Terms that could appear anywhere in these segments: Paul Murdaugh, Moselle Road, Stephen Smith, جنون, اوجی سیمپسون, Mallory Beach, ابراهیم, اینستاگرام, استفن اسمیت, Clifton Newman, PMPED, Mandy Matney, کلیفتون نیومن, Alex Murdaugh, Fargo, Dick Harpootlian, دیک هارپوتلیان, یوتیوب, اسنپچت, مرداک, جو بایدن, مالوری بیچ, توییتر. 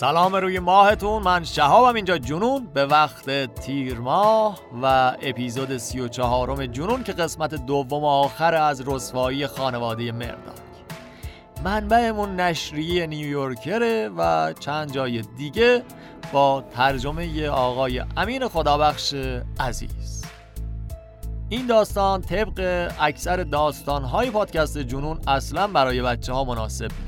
سلام روی ماهتون، من شهابم، اینجا جنون به وقت تیر ماه و اپیزود 34 جنون که قسمت دوم آخر از رسوایی خانواده مرداک. منبعمون نشریه نیویورکره و چند جای دیگه با ترجمه آقای امین خدابخش عزیز. این داستان طبق اکثر داستان‌های پادکست جنون اصلا برای بچه‌ها مناسب نیست.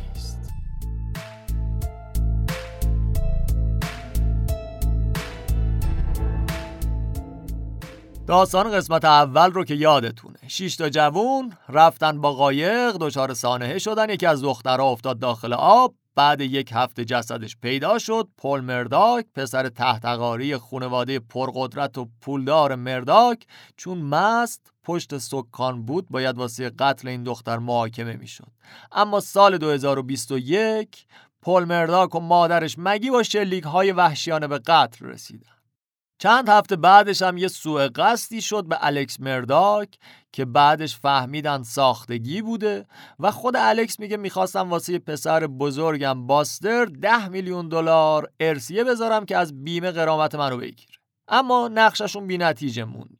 داستان قسمت اول رو که یادتونه، 6 تا جوون رفتن با قایق، دچار سانحه شدن، یکی از دخترها افتاد داخل آب، بعد یک هفته جسدش پیدا شد. پول مرداک، پسر تحت عقاری خانواده پرقدرت و پولدار مرداک، چون مست پشت سکان بود باید واسه قتل این دختر محاکمه میشد. اما سال 2021 پول مرداک و مادرش مگی با شلیک های وحشیانه به قتل رسیدن. چند هفته بعدش هم یه سوء قصدی شد به الکس مرداک که بعدش فهمیدن ساختگی بوده و خود الکس میگه میخواستم واسه پسر بزرگم باستر 10 میلیون دلار ارثیه بذارم که از بیمه غرامت منو بگیره، اما نقششون بی نتیجه مونده.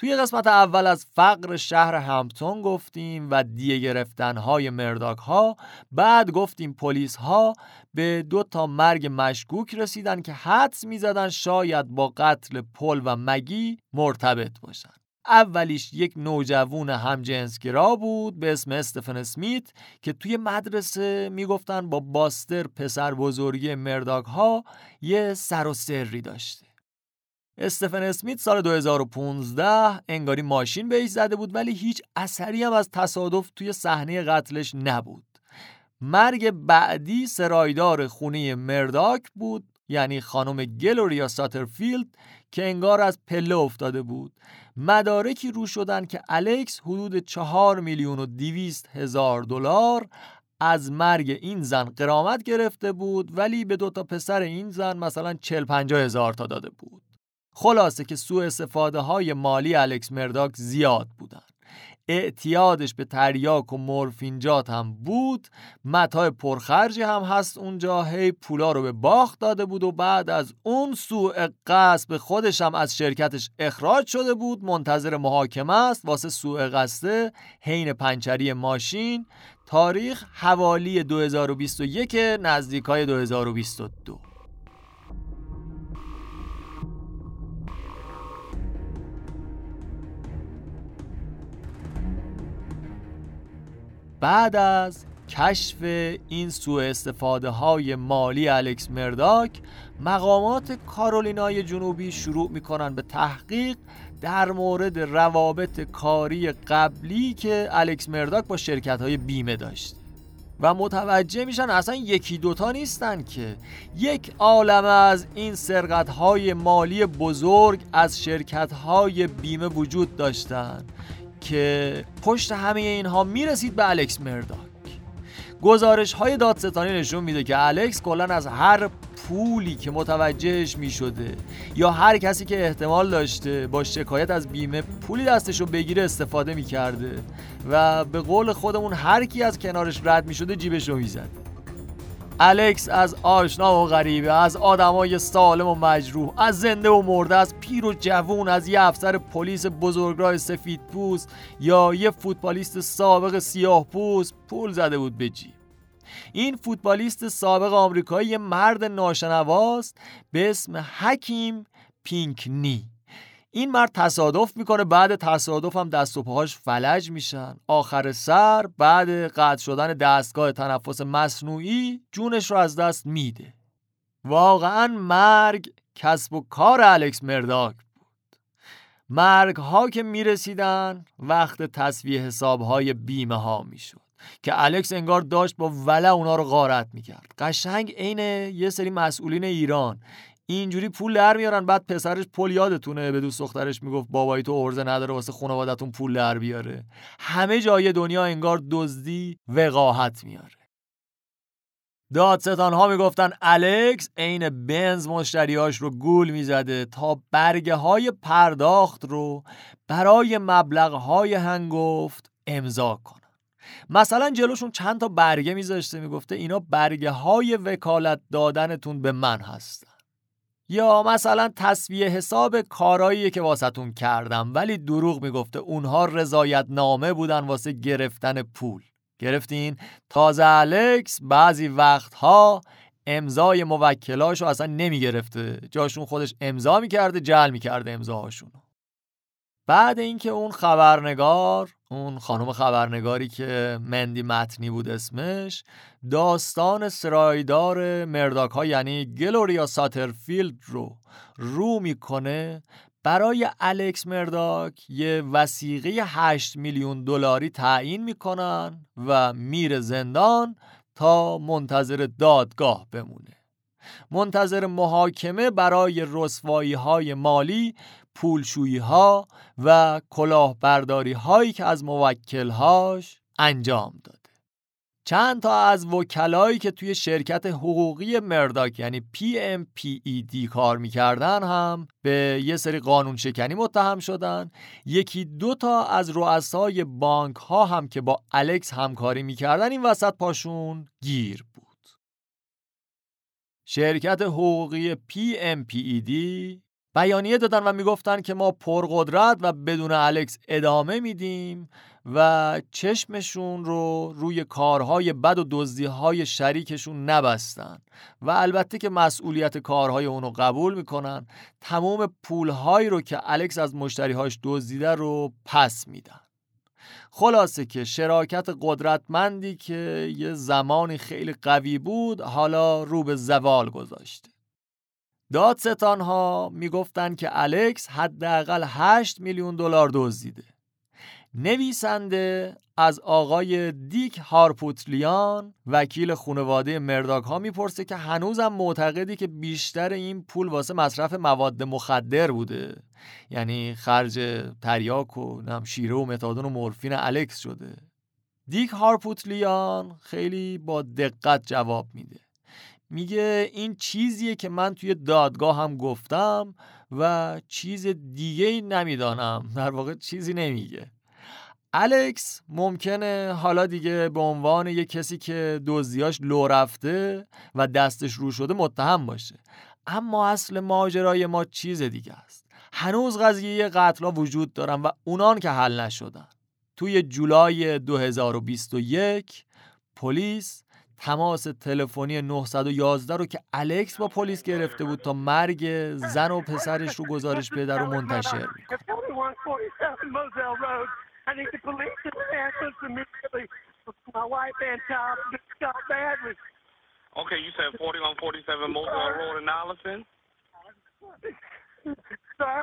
توی قسمت اول از فقر شهر همپتون گفتیم و دیه گرفتن‌های مرداک ها، بعد گفتیم پلیس ها به 2 تا مرگ مشکوک رسیدن که حدس می‌زدن شاید با قتل پل و مگی مرتبط باشن. اولیش یک نوجوان همجنسگرا بود به اسم استفن اسمیت که توی مدرسه میگفتن با باستر پسر بزرگی مرداک ها یه سر و سری داشته. استفن اسمیت سال 2015 انگاری ماشین بهش زده بود ولی هیچ اثری هم از تصادف توی صحنه قتلش نبود. مرگ بعدی سرایدار خونه مرداک بود، یعنی خانم گلوریا ساترفیلد که انگار از پله افتاده بود. مدارکی رو شدن که الکس حدود 4,200,000 دلار از مرگ این زن غرامت گرفته بود ولی به 2 تا پسر این زن مثلا 40-50 هزار تا داده بود. خلاصه که سوء استفاده های مالی الکس مرداک زیاد بودن. اعتیادش به تریاک و مورفینجات هم بود، متاع پرخرجی هم هست اونجا، هی پولا رو به باخت داده بود و بعد از اون سوء قصد به خودش هم از شرکتش اخراج شده بود، منتظر محاکمه است واسه سوء قصد حین پنچری ماشین. تاریخ حوالی 2021 نزدیکای 2022. بعد از کشف این سوء استفاده های مالی الکس مرداک، مقامات کارولینای جنوبی شروع میکنن به تحقیق در مورد روابط کاری قبلی که الکس مرداک با شرکت های بیمه داشت و متوجه میشن اصلا 1-2 تا نیستن که یک عالمه از این سرقت های مالی بزرگ از شرکت های بیمه وجود داشتن که پشت همه اینها میرسید به الکس مرداک. گزارش‌های دادستانی نشون میده که الکس کلاً از هر پولی که متوجهش میشده یا هر کسی که احتمال داشته با شکایت از بیمه پولی دستشو بگیره استفاده میکرده و به قول خودمون هر کی از کنارش رد میشده جیبشو میزد. الکس از آشنا و غریبه، از آدمای سالم و مجروح، از زنده و مرده، از پیر و جوون، از یه افسر پلیس بزرگراه سفیدپوست یا یه فوتبالیست سابق سیاه‌پوست پول زده بود به جیب. این فوتبالیست سابق آمریکایی یه مرد ناشنواست به اسم حکیم پینکنی. این مرد تصادف میکنه، بعد تصادف هم دست و پاهاش فلج میشن. آخر سر بعد قطع شدن دستگاه تنفس مصنوعی جونش رو از دست میده. واقعا مرگ کسب و کار الکس مرداک بود. مرگ ها که میرسیدن وقت تسویه حساب های بیمه ها میشد که الکس انگار داشت با ولع اونا رو غارت میکرد. قشنگ عین یه سری مسئولین ایران اینجوری پول در میارن، بعد پسرش پول یادتونه به دوست دخترش میگفت بابایی تو عرضه نداره واسه خانوادتون پول در بیاره. همه جای دنیا انگار دزدی وقاحت میاره. دادستان ها میگفتن الکس عین بنز مشتریاش رو گول میزده تا برگه های پرداخت رو برای مبلغ های هنگفت امضا کنن. مثلا جلوشون چند تا برگه میذاشته، میگفته اینا برگه های وکالت دادنتون به من هستن، یا مثلا تسویه حساب کارایی که واسهتون کردم، ولی دروغ میگفته اونها رضایت نامه بودن واسه گرفتن پول. گرفتین؟ تازه الکس بعضی وقتها امضای موکلاشو اصلا نمیگرفته، جاشون خودش امضا میکرده، جعل میکرده امضاهاشون. بعد اینکه اون خبرنگار، اون خانم خبرنگاری که مندی متنی بود اسمش، داستان سرایدار مرداک ها یعنی گلوریا ساترفیلد رو میکنه، برای الکس مرداک یه وثیقه 8 میلیون دلاری تعیین میکنن و میره زندان تا منتظر دادگاه بمونه، منتظر محاکمه برای رسوایی‌های مالی، پولشویی‌ها و کلاهبرداری‌هایی که از موکل‌هاش انجام داده. چند تا از وکلایی که توی شرکت حقوقی مرداک یعنی PMPED کار می‌کردن هم به یه سری قانون شکنی متهم شدن. یکی دو تا از رؤسای بانک‌ها هم که با الکس همکاری می‌کردن این وسط پاشون گیر بود. شرکت حقوقی PMPED بیانیه دادن و میگفتن که ما پرقدرت و بدون الکس ادامه میدیم و چشمشون رو روی کارهای بد و دزدیهای شریکشون نبستن و البته که مسئولیت کارهای اونو قبول میکنن، تمام پولهایی رو که الکس از مشتریهاش دزدیده رو پس میدن. خلاصه که شراکت قدرتمندی که یه زمانی خیلی قوی بود حالا رو به زوال گذاشته. دادستان‌ها میگفتن که الکس حداقل 8 میلیون دلار دزدیده. نویسنده از آقای دیک هارپوتلیان وکیل خانواده مرداک‌ها میپرسه که هنوزم معتقدی که بیشتر این پول واسه مصرف مواد مخدر بوده، یعنی خرج تریاک و شیره و متادون و مورفین الکس شده. دیک هارپوتلیان خیلی با دقت جواب میده، میگه این چیزیه که من توی دادگاه هم گفتم و چیز دیگه‌ای نمیدانم. در واقع چیزی نمیگه. الکس ممکنه حالا دیگه به عنوان یه کسی که دزدیاش لو رفته و دستش رو شده متهم باشه، اما اصل ماجرای ما چیز دیگه است. هنوز قضیه قتل‌ها وجود دارن و اونان که حل نشدن. توی جولای 2021 پلیس تماس تلفنی 911 رو که الکس با پلیس گرفته بود تا مرگ زن و پسرش رو گزارش بده رو منتشر می‌کنه. Okay, you said 4147 Moselle Road in Allison? Sir?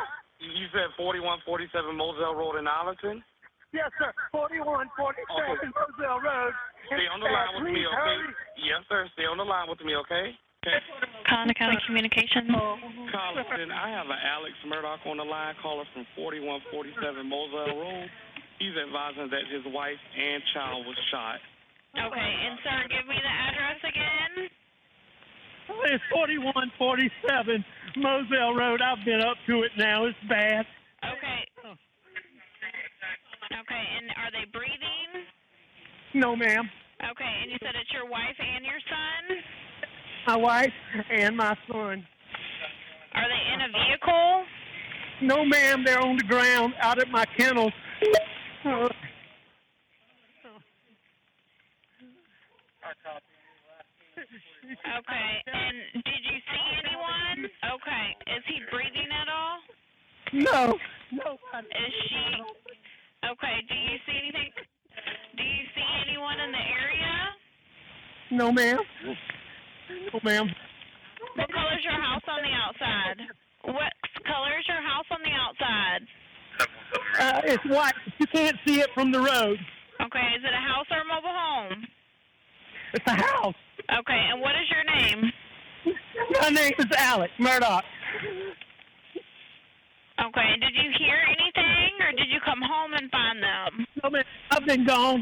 You said 4147 Moselle Road in Allison? Yes, sir. 4147 Moselle Road. Stay on the line with me, okay? Yes, sir. Stay on the line with me, okay? Collier County Communications. Collier, I have an Alex Murdaugh on the line, caller from 4147 Moselle Road. He's advising that his wife and child was shot. Okay, and sir, give me the address again. It's 4147 Moselle Road. I've been up to it now. It's bad. Okay. Okay, and are they breathing? No, ma'am. Okay, and you said it's your wife and your son? My wife and my son. Are they in a vehicle? No, ma'am. They're on the ground out at my kennel. Okay, and did you see anyone? Okay, is he breathing at all? No. No. Is she? Okay, do you see anything? Do you see anyone in the area? No, ma'am. No, ma'am. What color is your house on the outside? What color is your house on the outside? It's white. You can't see it from the road. Okay, is it a house or a mobile home? It's a house. Okay, and what is your name? My name is Alex Murdaugh. Okay, and did you hear anything, or did you come home and find them? No, man, I've been gone.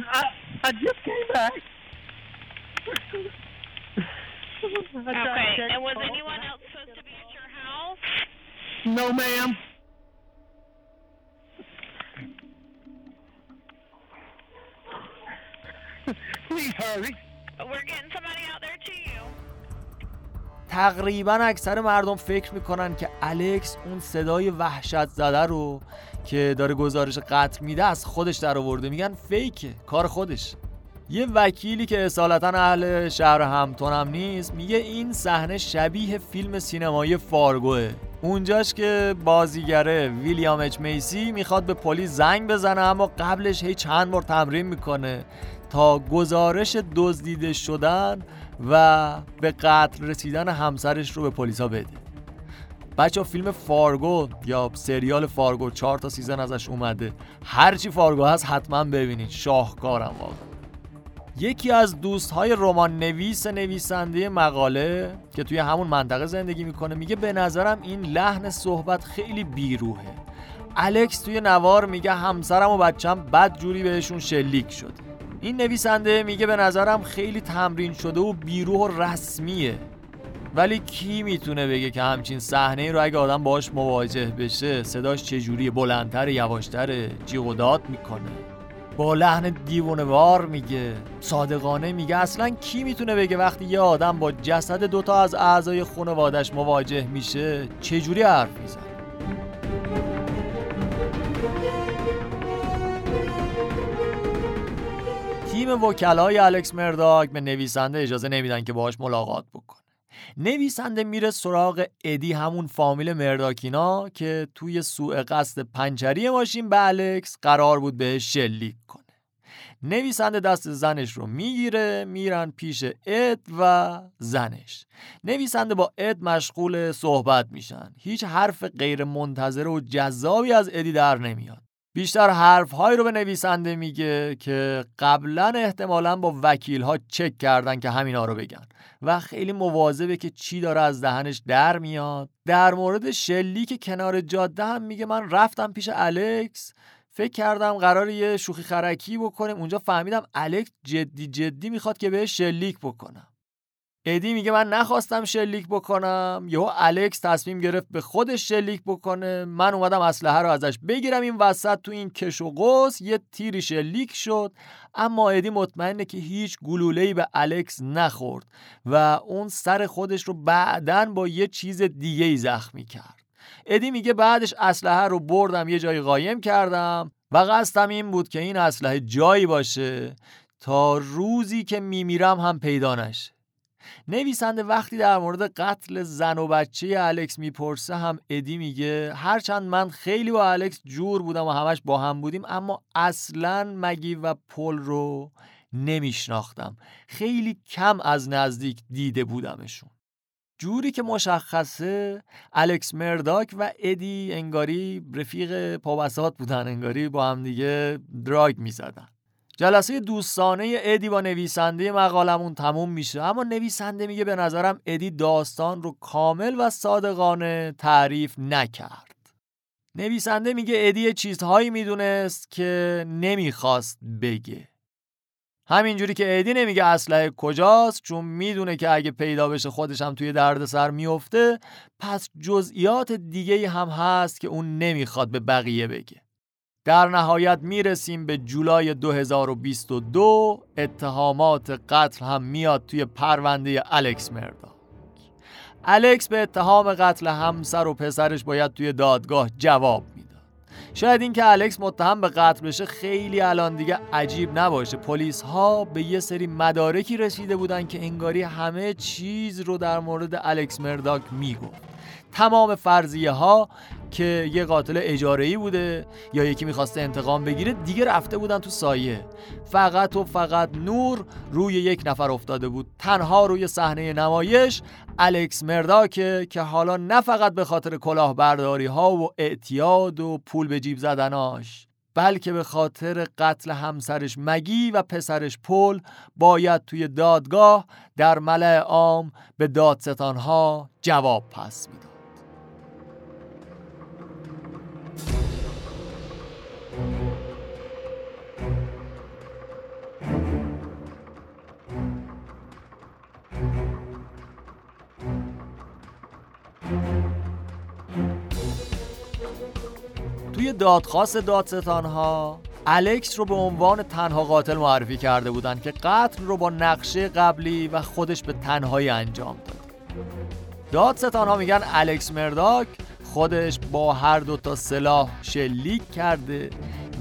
I just came back. Okay, and was anyone else supposed to be at your house? No, ma'am. Sorry. We're getting somebody out there to you. تقریبا اکثر مردم فکر میکنن که الکس اون صدای وحشت زده رو که داره گزارش قتل میده از خودش در آورده. میگن فیکه، کار خودش. یه وکیلی که اصالتا اهل شهر همتون هم نیست میگه این صحنه شبیه فیلم سینمایی فارگوه، اونجاش که بازیگره ویلیام اچ میسی میخواد به پلیس زنگ بزنه اما قبلش هی چند بار تمرین میکنه تا گزارش دزدیده شدن و به قتل رسیدن همسرش رو به پلیسا بده. بچه فیلم فارگو یا سریال فارگو 4 تا سیزن ازش اومده، هرچی فارگو هست حتما ببینید، شاهکارم واقعا. یکی از دوستهای رمان نویس نویسنده مقاله که توی همون منطقه زندگی میکنه میگه به نظرم این لحن صحبت خیلی بیروحه. الکس توی نوار میگه همسرم و بچم بد جوری بهشون شلیک شد. این نویسنده میگه به نظرم خیلی تمرین شده و بیروح و رسمیه. ولی کی میتونه بگه که همچین صحنه‌ای رو اگه آدم باهاش مواجه بشه صداش چجوریه؟ بلندتره، یواشتره، جیغ و داد میکنه، با لحن دیوونه‌وار میگه، صادقانه میگه. اصلا کی میتونه بگه وقتی یه آدم با جسد 2 تا از اعضای خانواده‌اش مواجه میشه چجوری حرف میزنه؟ تیم وکلای الکس مرداگ به نویسنده اجازه نمیدن که باهاش ملاقات بکنه. نویسنده میره سراغ ادی، همون فامیل مرداکینا که توی سوء قصد پنچری ماشین به الکس قرار بود بهش شلیک کنه. نویسنده دست زنش رو میگیره، میرن پیش اد و زنش. نویسنده با اد مشغول صحبت میشن. هیچ حرف غیر منتظره و جذابی از ادی در نمیاد. بیشتر حرف‌هایی رو به نویسنده میگه که قبلا احتمالاً با وکیل‌ها چک کردن که همینا رو بگن و خیلی مواظبه که چی داره از دهنش در میاد. در مورد شلیک کنار جاده هم میگه من رفتم پیش الکس، فکر کردم قراره یه شوخی خرکی بکنیم، اونجا فهمیدم الکس جدی میخواد که بهش شلیک بکنم. ادی میگه من نخواستم شلیک بکنم، یهو الکس تصمیم گرفت به خودش شلیک بکنه، من اومدم اسلحه رو ازش بگیرم، این وسط تو این کش و قوس یه تیری شلیک شد، اما ادی مطمئنه که هیچ گلوله‌ای به الکس نخورد و اون سر خودش رو بعداً با یه چیز دیگه‌ای زخمی کرد. ادی میگه بعدش اسلحه رو بردم یه جایی قایم کردم و قصدم این بود که این اسلحه جایی باشه تا روزی که میمیرم هم پیدا نشه. نویسنده وقتی در مورد قتل زن و بچه الکس میپرسه هم ادی میگه هرچند من خیلی با الکس جور بودم و همش با هم بودیم اما اصلاً مگی و پل رو نمیشناختم، خیلی کم از نزدیک دیده بودمشون. جوری که مشخصه الکس مرداک و ادی انگاری رفیق پابسات بودن، انگاری با هم دیگه دراگ میزدن. جلسه دوستانه ادی با نویسنده مقالمون تموم میشه، اما نویسنده میگه به نظرم ادی داستان رو کامل و صادقانه تعریف نکرد. نویسنده میگه ادی چیزهایی میدونست که نمیخواست بگه، همینجوری که ادی نمیگه اسلحه کجاست چون میدونه که اگه پیدا بشه خودش هم توی دردسر میفته، پس جزئیات دیگه هم هست که اون نمیخواد به بقیه بگه. در نهایت میرسیم به جولای 2022، اتهامات قتل هم میاد توی پرونده الکس مرداک. الکس به اتهام قتل همسر و پسرش باید توی دادگاه جواب میداد. شاید این که الکس متهم به قتل بشه خیلی الان دیگه عجیب نباشه، پلیس ها به یه سری مدارکی رسیده بودن که انگاری همه چیز رو در مورد الکس مرداک میگفت. تمام فرضیه ها که یه قاتل اجاره‌ای بوده یا یکی میخواسته انتقام بگیره دیگه رفته بودن تو سایه. فقط و فقط نور روی یک نفر افتاده بود، تنها روی صحنه نمایش، الکس مرداکه که حالا نه فقط به خاطر کلاهبرداری ها و اعتیاد و پول به جیب زدناش بلکه به خاطر قتل همسرش مگی و پسرش پل باید توی دادگاه در ملأ عام به دادستانها جواب پس میداد. توی دادخواست دادستان‌ها الکس رو به عنوان تنها قاتل معرفی کرده بودن که قتل رو با نقشه قبلی و خودش به تنهایی انجام داد. دادستان‌ها میگن الکس مرداک خودش با هر دو تا سلاح شلیک کرده،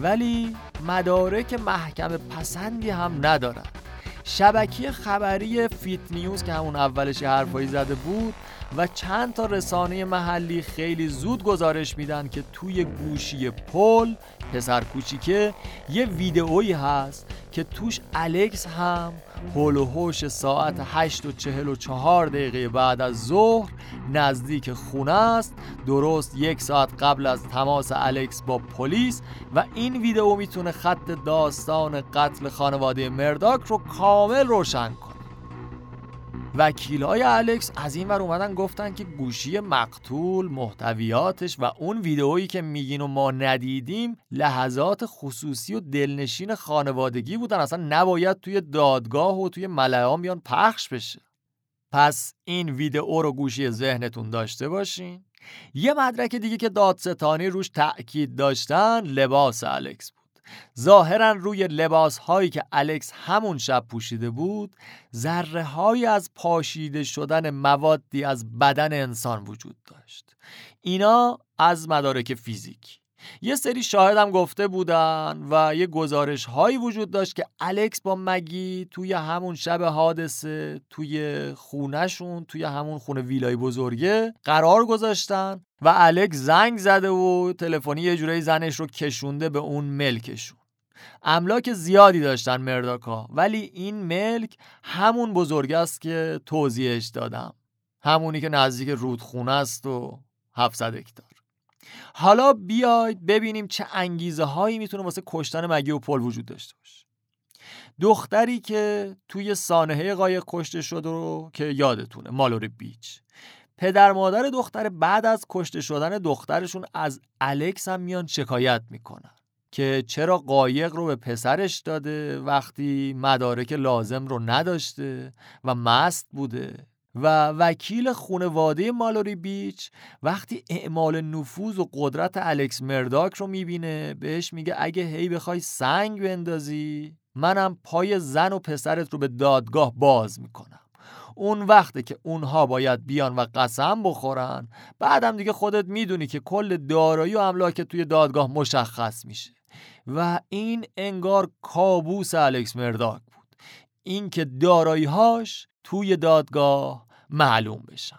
ولی مدارک محکم پسندی هم ندارن. شبکه خبری فیت نیوز که همون اولش حرفایی زده بود و چند تا رسانه محلی خیلی زود گزارش میدن که توی گوشی پل پسر کوچیکه یه ویدئویی هست که توش الکس هم هول و هوش ساعت 8:44 دقیقه بعد از ظهر نزدیک خونه است، درست یک ساعت قبل از تماس الکس با پلیس، و این ویدئو میتونه خط داستان قتل خانواده مرداک رو کامل روشن کنه. وکیلای الکس از این ور اومدن گفتن که گوشی مقتول، محتویاتش و اون ویدئویی که میگین و ما ندیدیم لحظات خصوصی و دلنشین خانوادگی بودن، اصلا نباید توی دادگاه و توی ملعام میان پخش بشه. پس این ویدئو رو گوشی ذهنتون داشته باشین. یه مدرک دیگه که دادستانی روش تأکید داشتن لباس الکس بود. ظاهرا روی لباس هایی که الکس همون شب پوشیده بود ذره هایی از پاشیده شدن موادی از بدن انسان وجود داشت. اینا از مدارک فیزیکی. یه سری شاهد هم گفته بودن و یه گزارش هایی وجود داشت که الکس با مگی توی همون شب حادثه توی خونهشون، توی همون خونه ویلای بزرگه قرار گذاشتن و الکس زنگ زده و تلفنی یه جورایی زنش رو کشونده به اون ملکشون. املاک زیادی داشتن مرداکا، ولی این ملک همون بزرگه است که توضیحش دادم، همونی که نزدیک رودخونه است و 700 هکتار. حالا بیاید ببینیم چه انگیزه هایی میتونه واسه کشتن مگی و پل وجود داشته باشه. دختری که توی سانحه قایق کشته شد رو که یادتونه، مالوری بیچ، پدر مادر دختر بعد از کشته شدن دخترشون از الکس هم میان شکایت میکنن که چرا قایق رو به پسرش داده وقتی مدارک لازم رو نداشته و مست بوده، و وکیل خانواده مالوری بیچ وقتی اعمال نفوذ و قدرت الکس مرداک رو میبینه بهش میگه اگه هی بخوای سنگ بندازی منم پای زن و پسرت رو به دادگاه باز میکنم. اون وقته که اونها باید بیان و قسم بخورن، بعدم دیگه خودت میدونی که کل دارایی و املاک توی دادگاه مشخص میشه. و این انگار کابوس الکس مرداک بود، این که دارایی‌هاش توی دادگاه معلوم بشن.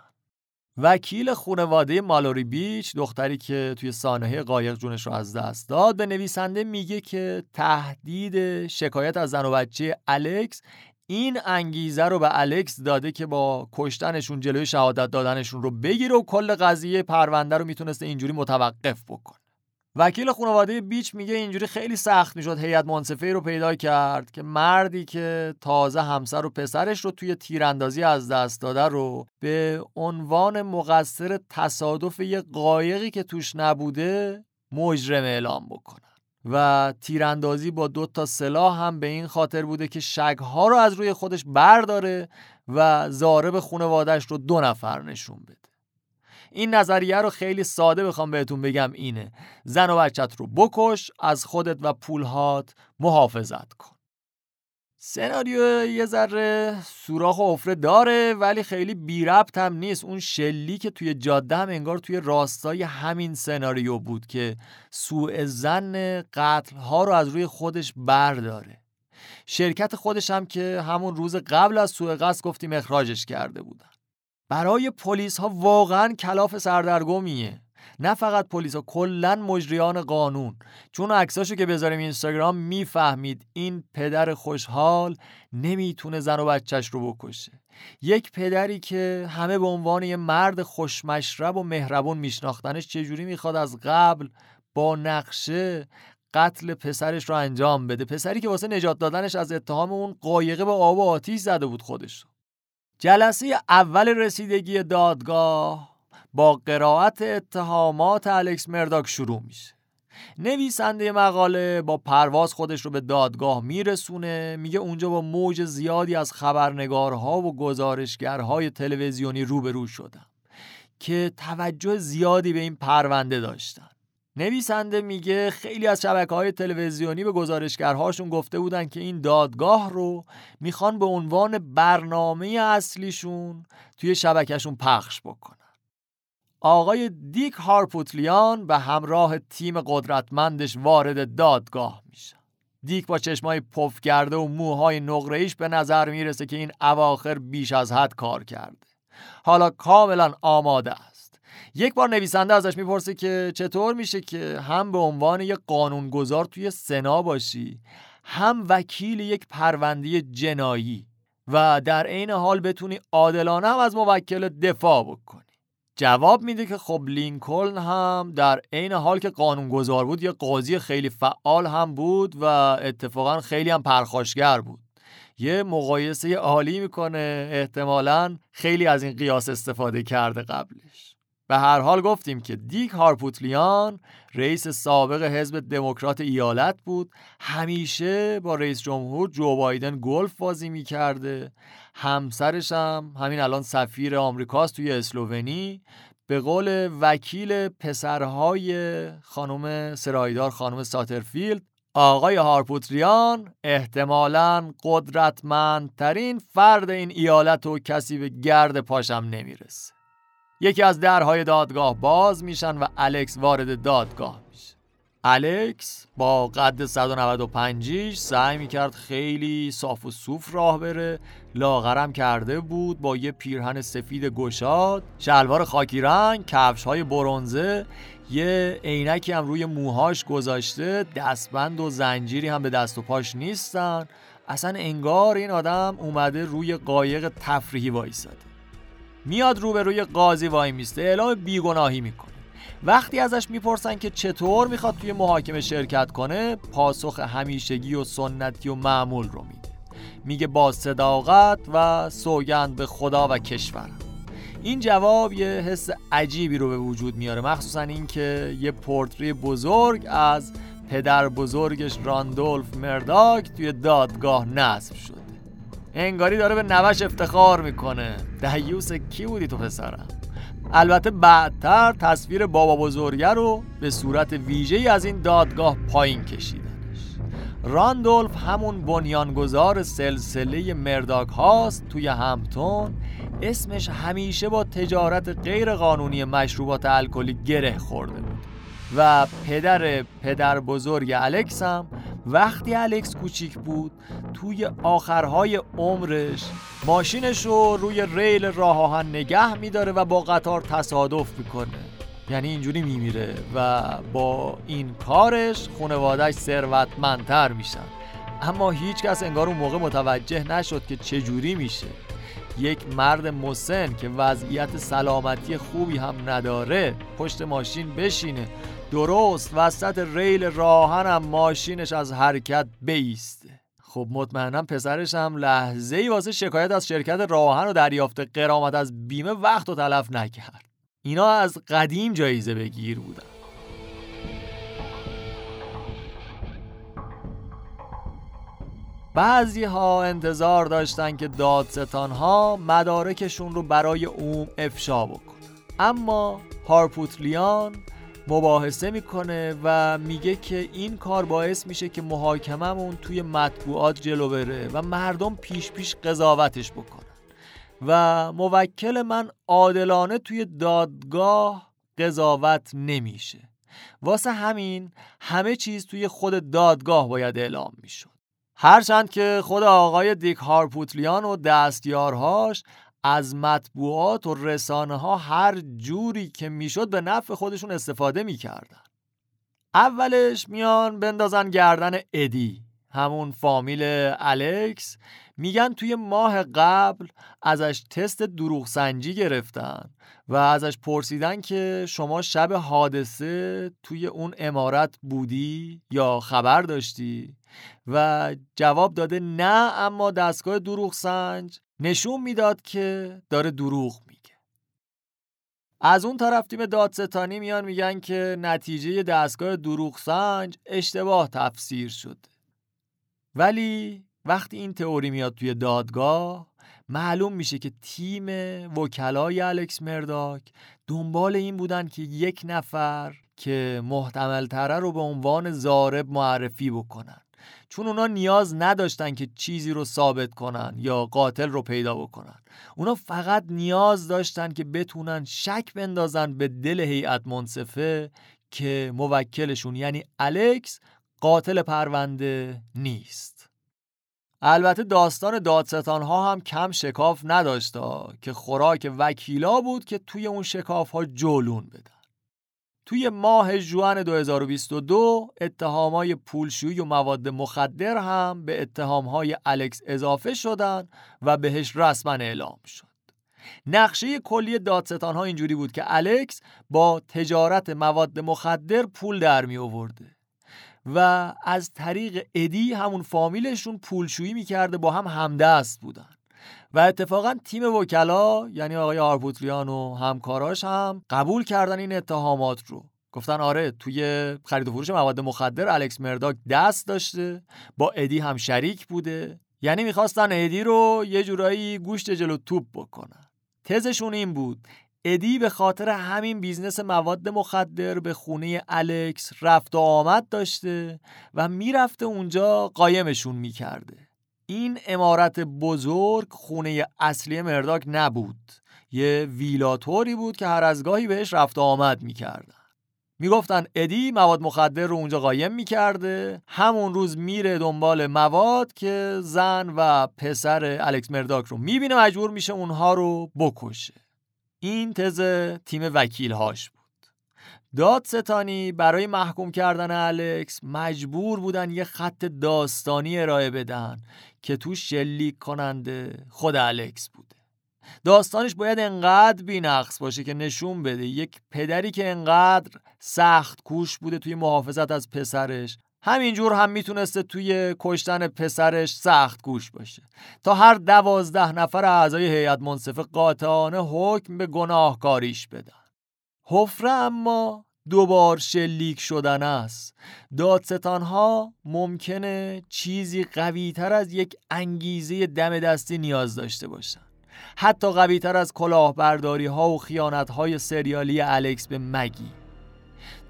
وکیل خانواده مالوری بیچ، دختری که توی سانحه قایق جونش رو از دست داد، به نویسنده میگه که تهدید شکایت از زن و بچه الکس این انگیزه رو به الکس داده که با کشتنشون جلوی شهادت دادنشون رو بگیره و کل قضیه پرونده رو میتونسته اینجوری متوقف بکنه. وکیل خانواده بیچ میگه اینجوری خیلی سخت میشد هیئت منصفه رو پیدا کرد که مردی که تازه همسر و پسرش رو توی تیراندازی از دست داده رو به عنوان مقصر تصادف یه قایقی که توش نبوده مجرم اعلام بکنه. و تیراندازی با 2 تا سلاح هم به این خاطر بوده که شگ‌ها رو از روی خودش برداره و ضارب خانواده‌اش رو 2 نفر نشون بده. این نظریه رو خیلی ساده بخوام بهتون بگم اینه: زن و بچت رو بکش، از خودت و پولهات محافظت کن. سناریو یه ذره سوراخ و حفره داره ولی خیلی بی ربط هم نیست. اون شلیک توی جاده هم انگار توی راستای همین سناریو بود که سوء ظن قتل ها رو از روی خودش برداره. شرکت خودش هم که همون روز قبل از سوء قصد گفتیم اخراجش کرده بودن. برای پلیس ها واقعا کلاف سردرگمیه، نه فقط پلیس ها، کلن مجریان قانون. چون عکساشو که بذاریم اینستاگرام میفهمید این پدر خوشحال نمیتونه زن و بچهش رو بکشه. یک پدری که همه به عنوان یه مرد خوشمشرب و مهربون میشناختنش چجوری میخواد از قبل با نقشه قتل پسرش رو انجام بده، پسری که واسه نجات دادنش از اتهام اون قایقه به آب و آتیش زده بود خودش. جلسه اول رسیدگی دادگاه با قرائت اتهامات الکس مرداک شروع میشه. نویسنده مقاله با پرواز خودش رو به دادگاه میرسونه. میگه اونجا با موج زیادی از خبرنگارها و گزارشگرهای تلویزیونی روبرو شدم که توجه زیادی به این پرونده داشتن. نویسنده میگه خیلی از شبکه‌های تلویزیونی به گزارشگرهاشون گفته بودن که این دادگاه رو میخوان به عنوان برنامه اصلیشون توی شبکه‌شون پخش بکنن. آقای دیک هارپوتلیان به همراه تیم قدرتمندش وارد دادگاه میشه. دیک با چشمای پف کرده و موهای نقره‌ایش به نظر میرسه که این اواخر بیش از حد کار کرده. حالا کاملا آماده است. یک بار نویسنده ازش میپرسه که چطور میشه که هم به عنوان یک قانونگذار توی سنا باشی، هم وکیل یک پرونده جنایی و در عین حال بتونی عادلانه هم از موکل دفاع بکنی. جواب میده که خب لینکلن هم در عین حال که قانونگذار بود یه قاضی خیلی فعال هم بود و اتفاقا خیلی هم پرخاشگر بود. یه مقایسه عالی میکنه، احتمالاً خیلی از این قیاس استفاده کرده قبلش. به هر حال گفتیم که دیک هارپوتلیان رئیس سابق حزب دموکرات ایالت بود، همیشه با رئیس جمهور جو بایدن گلف بازی میکرده، همسرش هم همین الان سفیر آمریکاست توی اسلوونی، به قول وکیل پسرهای خانم سرایدار خانم ساترفیلد. آقای هارپوتلیان احتمالاً قدرتمندترین فرد این ایالت و کسی به گرد پاشم نمیرسه. یکی از درهای دادگاه باز میشن و الکس وارد دادگاه میشه. الکس با قد 195 سعی میکرد خیلی صاف و صوف راه بره، لاغرم کرده بود با یه پیرهن سفید گشاد، شلوار خاکی رنگ، کفش‌های برنزه، یه عینکی هم روی موهاش گذاشته، دستبند و زنجیری هم به دست و پاش نیستن. اصلا انگار این آدم اومده روی قایق تفریحی وایساده. میاد روبروی قاضی وای میسته، اعلام بیگناهی میکنه. وقتی ازش میپرسن که چطور میخواد توی محاکمه شرکت کنه، پاسخ همیشگی و سنتی و معمول رو میده. میگه با صداقت و سوگند به خدا و کشورم. این جواب یه حس عجیبی رو به وجود میاره، مخصوصا این که یه پورتری بزرگ از پدر بزرگش راندولف مرداک توی دادگاه نصب شده. انگاری داره به نوش افتخار میکنه. دهیوس کی بودی تو پسرم؟ البته بعدتر تصویر بابا بزرگه رو به صورت ویژه‌ای از این دادگاه پایین کشیدنش. راندولف همون بنیانگذار سلسله مرداک هاست توی همپتون. اسمش همیشه با تجارت غیرقانونی مشروبات الکلی گره خورده بود و پدر بزرگ الکس هم وقتی الکس کوچیک بود توی آخرهای عمرش ماشینش رو روی ریل راه آهن نگه می‌داره و با قطار تصادف می‌کنه، یعنی اینجوری می‌میره و با این کارش خانواده‌اش ثروتمندتر میشن. اما هیچ کس انگار اون موقع متوجه نشد که چه جوری میشه یک مرد مسن که وضعیت سلامتی خوبی هم نداره پشت ماشین بشینه، درست وسط ریل راهن هم ماشینش از حرکت بیسته. خب مطمئنم پسرش هم لحظه ای واسه شکایت از شرکت راهن و دریافت غرامت از بیمه وقت و تلف نکرد. اینا از قدیم جایزه بگیر بودن. بعضی ها انتظار داشتن که دادستان ها مدارکشون رو برای عموم افشا بکنن، اما هارپوتلیان مباحثه میکنه و میگه که این کار باعث میشه که محاکممون توی مطبوعات جلو بره و مردم پیش پیش قضاوتش بکنن و موکل من عادلانه توی دادگاه قضاوت نمیشه. واسه همین همه چیز توی خود دادگاه باید اعلام میشد. هرچند که خود آقای دیک هارپوتلیان و دستیارهاش از مطبوعات و رسانه ها هر جوری که میشد به نفع خودشون استفاده میکردن. اولش میان بندازن گردن ادی، همون فامیل الکس. میگن توی ماه قبل ازش تست دروغ سنجی گرفتن و ازش پرسیدن که شما شب حادثه توی اون عمارت بودی یا خبر داشتی؟ و جواب داده نه، اما دستگاه دروغ سنج نشون میداد که داره دروغ میگه. از اون طرف تیم دادستانی میان میگن که نتیجه دستگاه دروغ سنج اشتباه تفسیر شده. ولی وقتی این تئوری میاد توی دادگاه معلوم میشه که تیم وکلای الکس مرداک دنبال این بودن که یک نفر که محتمل تره رو به عنوان ضارب معرفی بکنن، چون اونا نیاز نداشتن که چیزی رو ثابت کنن یا قاتل رو پیدا بکنن. اونا فقط نیاز داشتن که بتونن شک بندازن به دل هیئت منصفه که موکلشون یعنی الکس قاتل پرونده نیست. البته داستان دادستان‌ها هم کم شکاف نداشت که خوراک وکیلا بود که توی اون شکاف‌ها جولون بدن. توی ماه ژوئن 2022 اتهامای پولشویی و مواد مخدر هم به اتهامهای الکس اضافه شدن و بهش رسما اعلام شد. نقشه کلی دادستان‌ها اینجوری بود که الکس با تجارت مواد مخدر پول در می آورده و از طریق ادی همون فامیلشون پولشویی می‌کرده، با هم همدست بودن و اتفاقا تیم وکلا یعنی آقای هارپوتلیان و همکاراش هم قبول کردن این اتهامات رو. گفتن آره توی خرید و فروش مواد مخدر الکس مرداگ دست داشته، با ادی هم شریک بوده، یعنی میخواستن ادی رو یه جورایی گوشت جلو توپ بکنن. تزشون این بود ادی به خاطر همین بیزنس مواد مخدر به خونه الکس رفت و آمد داشته و میرفته اونجا قایمشون میکرده. این عمارت بزرگ خونه اصلی مرداگ نبود، یه ویلاتوری بود که هر از گاهی بهش رفت و آمد میکردن. میگفتن ادی مواد مخدر رو اونجا قایم میکرده، همون روز میره دنبال مواد که زن و پسر الکس مرداگ رو میبینه، مجبور میشه اونها رو بکشه. این تز تیم وکیل‌هاش بود. دادستانی برای محکوم کردن الکس مجبور بودن یه خط داستانی ارائه بدن که تو شلیک کننده خود الکس بوده. داستانش باید انقدر بی‌نقص باشه که نشون بده یک پدری که انقدر سخت کوش بوده توی محافظت از پسرش، همینجور هم میتونسته توی کشتن پسرش سخت کوش باشه تا هر 12 نفر اعضای هیئت منصفه قاطعانه حکم به گناهکاریش بدن. حفره اما دوبار شلیک شدن است. دادستان‌ها ممکنه چیزی قوی‌تر از یک انگیزه دم دستی نیاز داشته باشن، حتی قوی‌تر از کلاهبرداری‌ها و خیانت‌های سریالی الکس به مگی،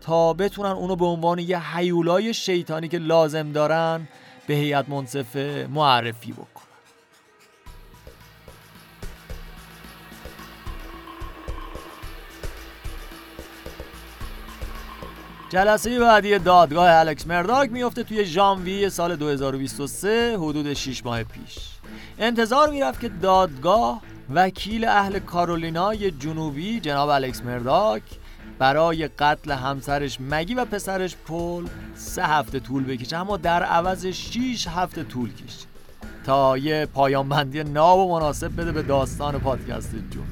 تا بتونن اونو به عنوان یه هیولای شیطانی که لازم دارن به هیئت منصفه معرفی بکنن. جلسه بعدی دادگاه الکس مرداگ میفته توی ژانویه سال 2023، حدود 6 ماه پیش. انتظار میرفت که دادگاه وکیل اهل کارولینای جنوبی جناب الکس مرداگ برای قتل همسرش مگی و پسرش پول 3 هفته طول بکشه، اما در عوض 6 هفته طول کشید تا یه پایان بندی ناب و مناسب بده به داستان پادکست جون.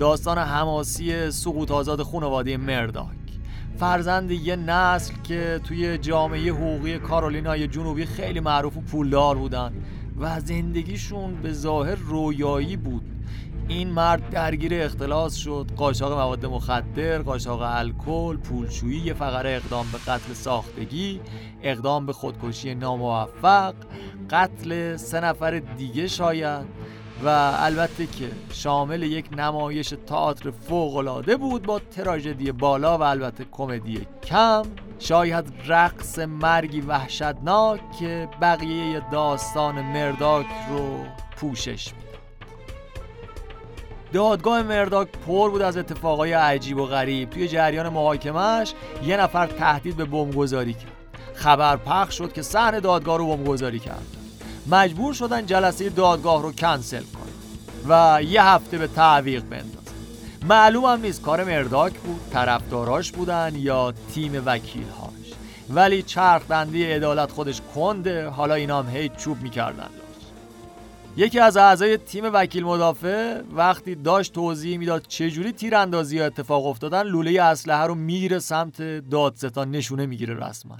داستان حماسی سقوط آزاد خانواده مرداگ، فرزند یه نسل که توی جامعه حقوقی کارولینای جنوبی خیلی معروف و پولدار بودن و زندگیشون به ظاهر رویایی بود. این مرد درگیر اختلاس شد، قاچاق مواد مخدر، قاچاق الکل، پولشویی، یه فقره اقدام به قتل ساختگی، اقدام به خودکشی ناموفق، قتل 3 نفر دیگه شاید، و البته که شامل یک نمایش تئاتر فوق‌العاده بود با تراژدی بالا و البته کمدی کم، شاید رقص مرگی وحشتناک که بقیه داستان مرداگ رو پوشش میده. دادگاه مرداگ پر بود از اتفاقای عجیب و غریب. توی جریان محاکمش یه نفر تهدید به بمبگذاری کرد. خبر پخش شد که صحنه دادگاه رو بمبگذاری کرد. مجبور شدن جلسه دادگاه رو کنسل کنن و 1 هفته به تعویق بندازن. معلوم هم نیست کار مرداگ بود، طرفداراش بودن یا تیم وکیل‌هاش، ولی چرخ‌بندی عدالت خودش کنده، حالا اینا هم هی چوب می‌کردن. یکی از اعضای تیم وکیل مدافع وقتی داشت توضیح میداد چجوری تیراندازی اتفاق افتادن، لوله اسلحه رو میگیره سمت دادستان، نشونه میگیره رسما.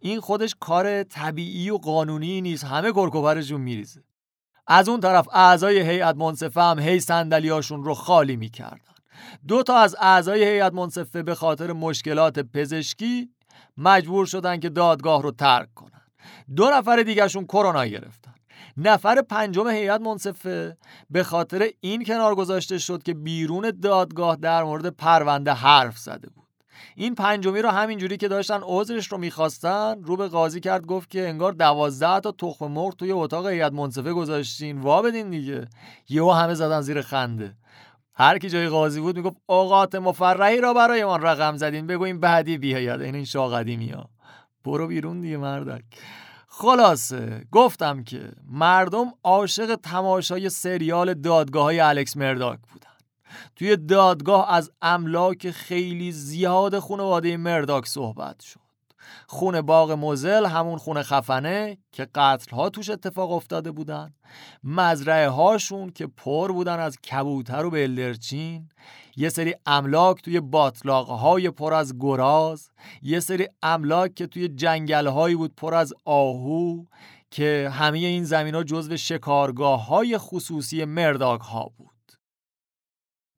این خودش کار طبیعی و قانونی نیست، همه گرگوبرشون میریزه. از اون طرف اعضای هیئت منصفه هم هی صندلیاشون رو خالی میکردن. 2 تا از اعضای هیئت منصفه به خاطر مشکلات پزشکی مجبور شدن که دادگاه رو ترک کنن. 2 نفر دیگهشون کرونا گرفتن. نفر 5م هیئت منصفه به خاطر این کنار گذاشته شد که بیرون دادگاه در مورد پرونده حرف زده بود. این پنجمی رو همینجوری که داشتن عذرش رو می‌خواستن رو به قاضی کرد، گفت که انگار 12 تا تخم مرغ توی اتاق هیئت منصفه گذاشتین، وا بدین دیگه. یهو همه زدن زیر خنده. هر کی جای قاضی بود میگفت اوقات مفرحی را برای من رقم زدین، بگویم بعدی بیاید. این شاه قدیمی‌ها. برو بیرون دیگه مردک. خلاصه گفتم که مردم عاشق تماشای سریال دادگاه‌های الکس مرداک بودن. توی دادگاه از املاک خیلی زیاد خانواده مرداک صحبت شد. خونه باغ موزل، همون خونه خفنه که قتل‌ها توش اتفاق افتاده بودن، مزرعه هاشون که پر بودن از کبوتر و بلدرچین، یه سری املاک توی باطلاق‌های پر از گراز، یه سری املاک که توی جنگل‌هایی بود پر از آهو، که همه این زمین‌ها جزو شکارگاه‌های خصوصی مرداک‌ها بود.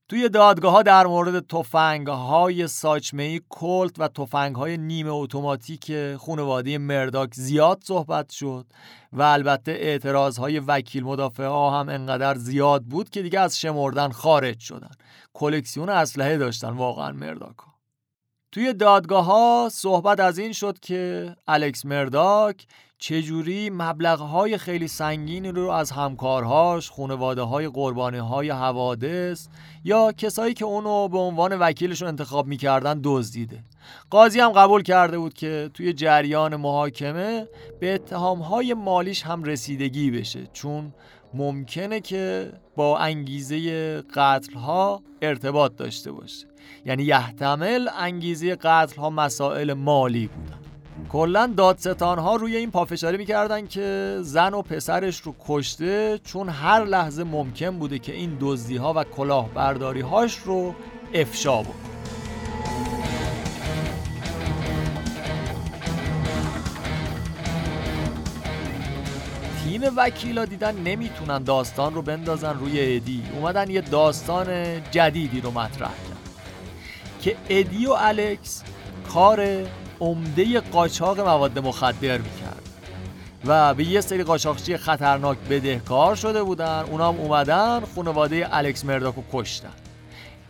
توی دادگاه‌ها در مورد تفنگ‌های ساچمه‌ای کلت و تفنگ‌های نیمه اتوماتیک خانواده مرداک زیاد صحبت شد و البته اعتراض‌های وکیل مدافع‌ها هم انقدر زیاد بود که دیگه از شمردن خارج شدن. کلکسیون اسلحه داشتن واقعا مرداک‌ها. توی دادگاه‌ها صحبت از این شد که الکس مرداک چجوری مبلغ‌های خیلی سنگینی رو از همکارهاش، خانواده‌های قربانی‌های حوادث یا کسایی که اونو به عنوان وکیلشون انتخاب می‌کردن دزدیده. قاضی هم قبول کرده بود که توی جریان محاکمه به اتهام‌های مالیش هم رسیدگی بشه، چون ممکنه که با انگیزه قتل‌ها ارتباط داشته باشه. یعنی یحتمل انگیزه قتل‌ها مسائل مالی بودن. کلاً دادستان‌ها روی این پافشاری می‌کردن که زن و پسرش رو کشته، چون هر لحظه ممکن بوده که این دزدی‌ها و کلاهبرداری‌هاش رو افشا بکنه. تیم وکیلا دیدن نمیتونن داستان رو بندازن روی ادی، اومدن یه داستان جدیدی رو مطرح کردن که ادی و الکس کار عمده قاچاق مواد مخدر میکرد و به یه سری قاچاقچی خطرناک بدهکار شده بودن. اونا هم اومدن خانواده الکس مرداک رو کشتن.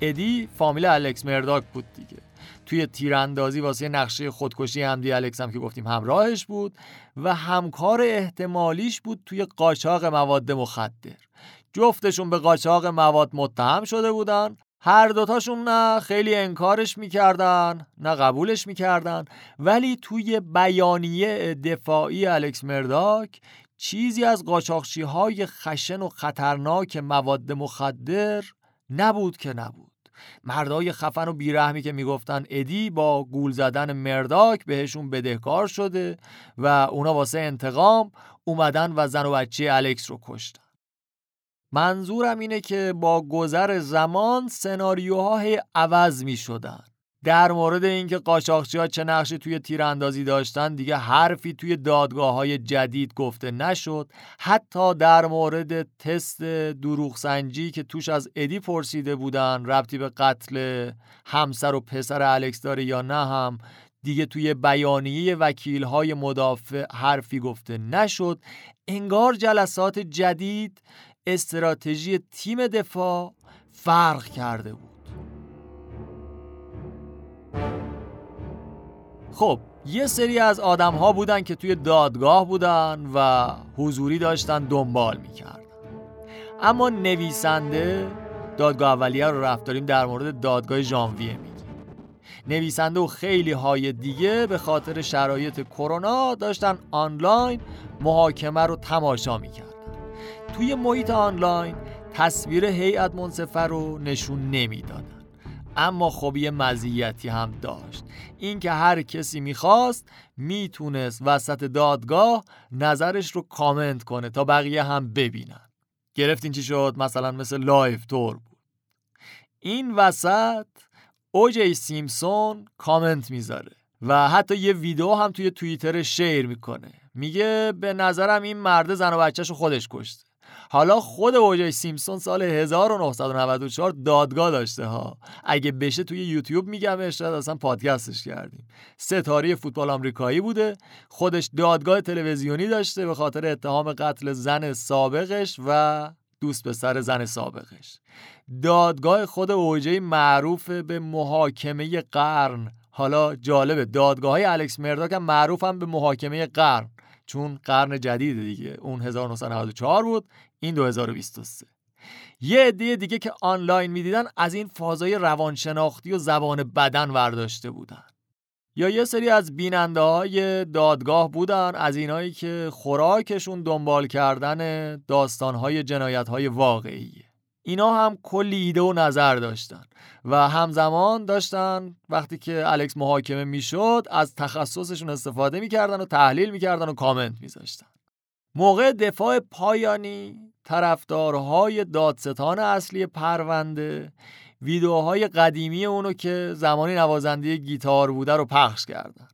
ادی فامیل الکس مرداک بود دیگه، توی تیراندازی واسه نقشه خودکشی همدی الکس هم که گفتیم همراهش بود و همکار احتمالیش بود توی قاچاق مواد مخدر. جفتشون به قاچاق مواد متهم شده بودن. هر دوتاشون نه خیلی انکارش میکردن نه قبولش میکردن، ولی توی بیانیه دفاعی الکس مرداک چیزی از قاچاقچی‌های خشن و خطرناک مواد مخدر نبود که نبود. مردای خفن و بیرحمی که میگفتن ادی با گول زدن مرداک بهشون بدهکار شده و اونا واسه انتقام اومدن و زن و بچه الکس رو کشتن. منظورم اینه که با گذر زمان سناریوها عوض می شدن. در مورد اینکه قاچاقچی‌ها چه نقشی توی تیراندازی داشتن دیگه حرفی توی دادگاه‌های جدید گفته نشد. حتی در مورد تست دروغ سنجی که توش از ادی پرسیده بودن ربطی به قتل همسر و پسر الکس داره یا نه هم دیگه توی بیانیه وکیل‌های مدافع حرفی گفته نشد. انگار جلسات جدید استراتژی تیم دفاع فرق کرده بود. خب یه سری از آدم‌ها بودن که توی دادگاه بودن و حضوری داشتن دنبال می‌کردن. اما نویسنده دادگاه اولیه رو رفت داریم در مورد دادگاه ژانویه میگه. نویسنده و خیلی های دیگه به خاطر شرایط کرونا داشتن آنلاین محاکمه رو تماشا می‌کردن. توی محیط آنلاین تصویر هیئت منصفه رو نشون نمیدادن، اما خب یه مزیتی هم داشت، این که هر کسی میخواست میتونست وسط دادگاه نظرش رو کامنت کنه تا بقیه هم ببینن. گرفتین چی شد؟ مثلا مثل لایو تور بود. این وسط اوجی سیمپسون کامنت میذاره و حتی یه ویدیو هم توی توییتر شیر میکنه، میگه به نظرم این مرد زن و بچه‌شو خودش کشته. حالا خود اوجی سیمپسون سال 1994 دادگاه داشته ها، اگه بشه توی یوتیوب میگم، شاید اصلا پادکستش کردیم. ستاره فوتبال آمریکایی بوده، خودش دادگاه تلویزیونی داشته به خاطر اتهام قتل زن سابقش و دوست پسر زن سابقش. دادگاه خود اوجه معروف به محاکمه قرن. حالا جالبه دادگاه‌های الکس مرداک هم معروفن به محاکمه قرن، چون قرن جدیده دیگه. اون 1994 بود، این 2023. یه عده دیگه که آنلاین می‌دیدن از این فازای روانشناختی و زبان بدن ورداشته بودن، یا یه سری از بیننده های دادگاه بودن از اینایی که خوراکشون دنبال کردن داستان‌های جنایت‌های واقعیه. اینا هم کلی ایده و نظر داشتن و همزمان داشتن وقتی که الکس محاکمه میشد از تخصصشون استفاده میکردن و تحلیل میکردن و کامنت میذاشتن. موقع دفاع پایانی طرفدارهای دادستان اصلی پرونده ویدیوهای قدیمی اونو که زمانی نوازنده گیتار بوده رو پخش کردن.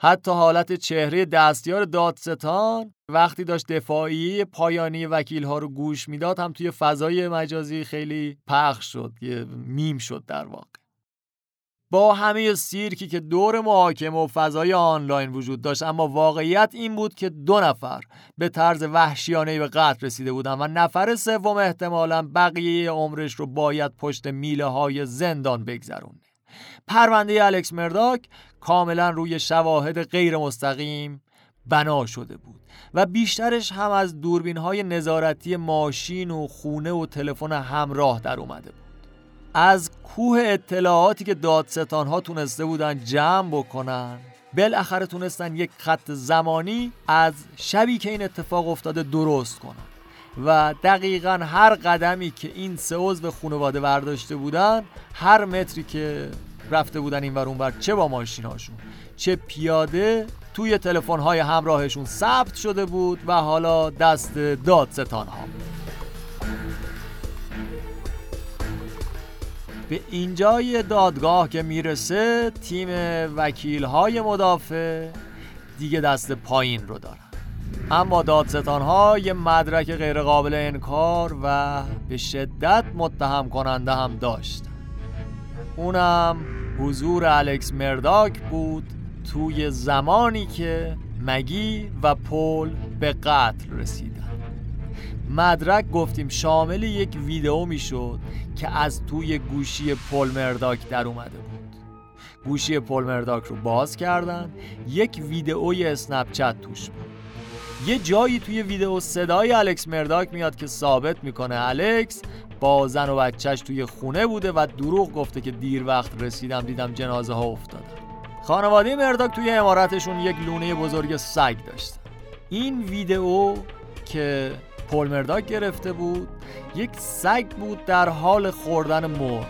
حتی حالت چهره دستیار دادستان وقتی داشت دفاعی پایانی وکیل‌ها رو گوش میداد هم توی فضای مجازی خیلی پخش شد، یه میم شد در واقع. با همه سیرکی که دور محاکمه و فضای آنلاین وجود داشت، اما واقعیت این بود که 2 نفر به طرز وحشیانه‌ای به قتل رسیده بودن و نفر سوم احتمالاً بقیه عمرش رو باید پشت میله‌های زندان بگذرونه. پرونده الکس مرداک کاملا روی شواهد غیر مستقیم بنا شده بود و بیشترش هم از دوربین‌های نظارتی ماشین و خونه و تلفن همراه در اومده بود. از کوه اطلاعاتی که دادستان‌ها تونسته بودن جمع بکنن، بالاخره تونستن یک خط زمانی از شبی که این اتفاق افتاده درست کنن و دقیقاً هر قدمی که این 3 عضو خانواده برداشته بودن، هر متری که رفته بودن این ور اون ور، چه با ماشیناشون چه پیاده، توی تلفن‌های همراهشون ثبت شده بود و حالا دست دادستان‌ها. به اینجای دادگاه که میرسه، تیم وکیل‌های مدافع دیگه دست پایین رو دارن، اما دادستان‌ها یه مدرک غیر قابل انکار و به شدت متهم کننده هم داشتن. اونم حضور الکس مرداک بود توی زمانی که مگی و پول به قتل رسیدن. مدرک گفتیم شامل یک ویدئو میشد که از توی گوشی پول مرداک در اومده بود. گوشی پول مرداک رو باز کردن، یک ویدئوی اسنپچت توش بود. یه جایی توی ویدئو صدای الکس مرداک میاد که ثابت میکنه الکس با زن و بچهش توی خونه بوده و دروغ گفته که دیر وقت رسیدم، دیدم جنازه ها افتادن. خانواده مرداک توی عمارتشون یک لونه بزرگ سگ داشت. این ویدئو که پول مرداک گرفته بود، یک سگ بود در حال خوردن مرد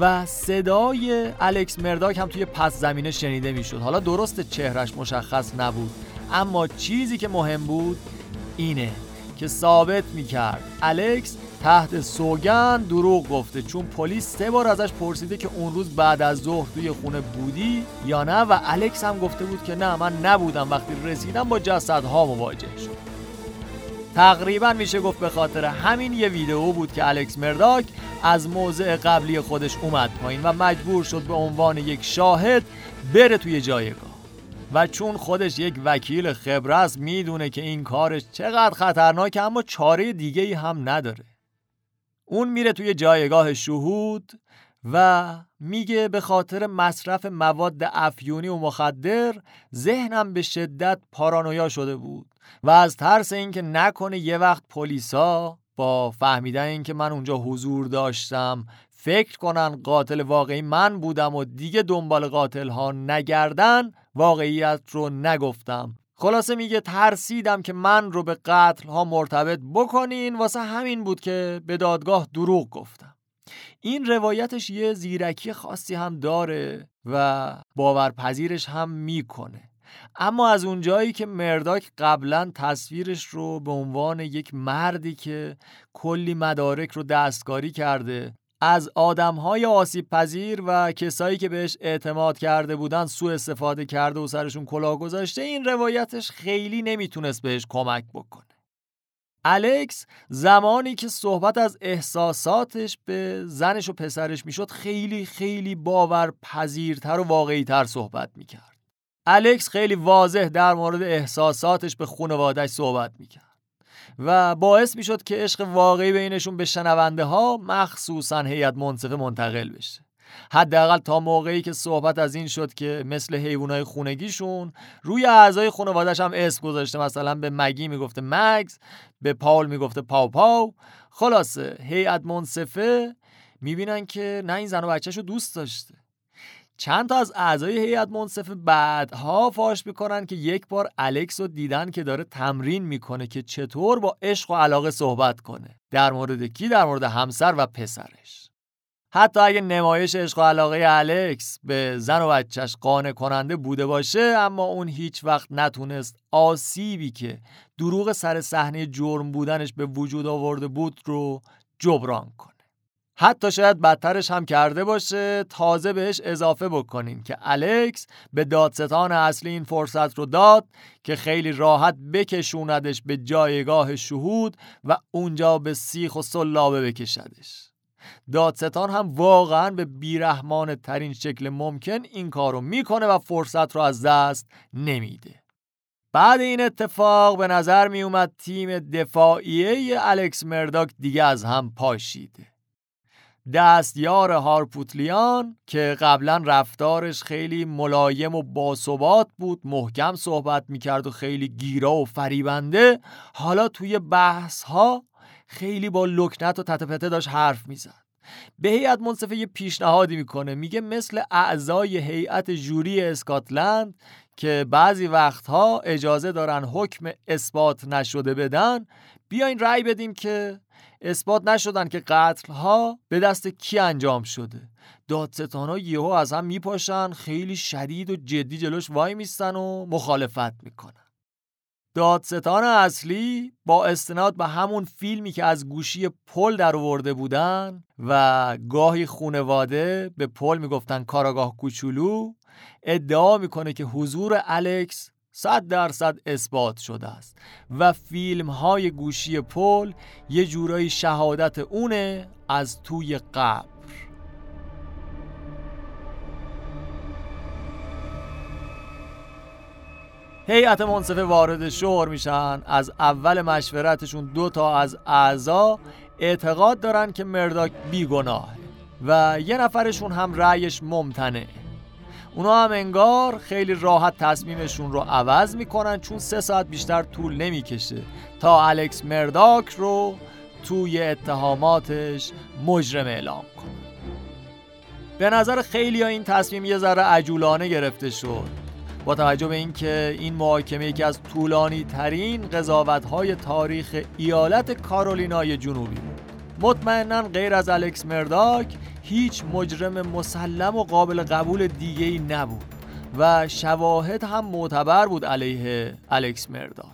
و صدای الکس مرداک هم توی پس زمینه شنیده میشد. حالا درست چهرش مشخص نبود، اما چیزی که مهم بود اینه که ثابت میکرد الکس تحت سوگند دروغ گفته، چون پلیس 3 بار ازش پرسیده که اون روز بعد از ظهر توی خونه بودی یا نه و الکس هم گفته بود که نه، من نبودم، وقتی رسیدم با جسدها مواجه شد. تقریبا میشه گفت به خاطر همین یه ویدئو بود که الکس مرداک از موضع قبلی خودش اومد پایین و مجبور شد به عنوان یک شاهد بره توی جایگاه. و چون خودش یک وکیل خبره است، میدونه که این کارش چقدر خطرناکه، اما چاره دیگه ای هم نداره. اون میره توی جایگاه شهود و میگه به خاطر مصرف مواد افیونی و مخدر ذهنم به شدت پارانویا شده بود و از ترس اینکه نکنه یه وقت پلیسا با فهمیدن اینکه من اونجا حضور داشتم فکر کنن قاتل واقعی من بودم و دیگه دنبال قاتل ها نگردن، واقعیت رو نگفتم. خلاصه میگه ترسیدم که من رو به قتل ها مرتبط بکنین، واسه همین بود که به دادگاه دروغ گفتم. این روایتش یه زیرکی خاصی هم داره و باورپذیرش هم میکنه، اما از اونجایی که مرداک قبلا تصویرش رو به عنوان یک مردی که کلی مدارک رو دستکاری کرده، از آدم‌های آسیب‌پذیر و کسایی که بهش اعتماد کرده بودن سوء استفاده کرده و سرشون کلاه گذاشته، این روایتش خیلی نمیتونست بهش کمک بکنه. الکس زمانی که صحبت از احساساتش به زنش و پسرش میشد، خیلی خیلی باورپذیرتر و واقعی‌تر صحبت میکرد. الکس خیلی واضح در مورد احساساتش به خانواده‌اش صحبت میکرد و باعث میشد که عشق واقعی بینشون به شنونده ها مخصوصا هیئت منصفه منتقل بشه. حداقل تا موقعی که صحبت از این شد که مثل حیوانای خونگیشون روی اعضای خانواده‌اش هم اسم گذاشته، مثلا به مگی میگفته مگز، به پاول میگفته پاو پاو. خلاصه هیئت منصفه میبینن که نه این زن و بچه‌شو دوست داشته. چند تا از اعضای هیئت منصفه بعدها فاش میکنن که یک بار الکس رو دیدن که داره تمرین میکنه که چطور با عشق و علاقه صحبت کنه. در مورد کی؟ در مورد همسر و پسرش. حتی اگه نمایش عشق و علاقه الکس به زن و بچهش قانع کننده بوده باشه، اما اون هیچ وقت نتونست آسیبی که دروغ سر صحنه جرم بودنش به وجود آورده بود رو جبران کنه. حتی شاید بدترش هم کرده باشه. تازه بهش اضافه بکنیم که الکس به دادستان اصلی این فرصت رو داد که خیلی راحت بکشوندش به جایگاه شهود و اونجا به سیخ و سلابه بکشدش. دادستان هم واقعاً به بیرحمانه ترین شکل ممکن این کارو میکنه و فرصت رو از دست نمیده. بعد این اتفاق به نظر میومد تیم دفاعیه الکس مرداک دیگه از هم پاشیده. دستیار هارپوتلیان که قبلا رفتارش خیلی ملایم و باثبات بود، محکم صحبت میکرد و خیلی گیرا و فریبنده، حالا توی بحث ها خیلی با لکنت و تتپته داشت حرف میزد. به هیئت منصفه یه پیشنهادی میکنه، میگه مثل اعضای هیئت جوری اسکاتلند که بعضی وقتها اجازه دارن حکم اثبات نشده بدن، بیاین رأی بدیم که اثبات نشدن که قتل‌ها به دست کی انجام شده. دادستان‌ها یهو از هم میپاشن، خیلی شدید و جدی جلوش وای میستن و مخالفت میکنن. دادستان اصلی با استناد به همون فیلمی که از گوشی پل در آورده بودن و گاهی خونواده به پل میگفتن کاراگاه کوچولو، ادعا میکنه که حضور الکس 100% اثبات شده است و فیلم های گوشی پل یه جورایی شهادت اونه از توی قبر. هیئت منصفه وارد شور میشن. از اول مشورتشون 2 از اعضا اعتقاد دارن که مرداک بیگناهه و یه نفرشون هم رأیش ممتنعه. اونا هم انگار خیلی راحت تصمیمشون رو عوض میکنن، چون 3 بیشتر طول نمیکشه تا الکس مرداک رو توی اتهاماتش مجرم اعلام کنه. به نظر خیلی ها این تصمیم یه ذره عجولانه گرفته شد، با توجه به اینکه این محاکمه یکی از طولانی ترین قضاوت‌های تاریخ ایالت کارولینای جنوبی بود. مطمئناً غیر از الکس مرداک هیچ مجرم مسلم و قابل قبول دیگه‌ای نبود و شواهد هم معتبر بود علیه الکس مرداک.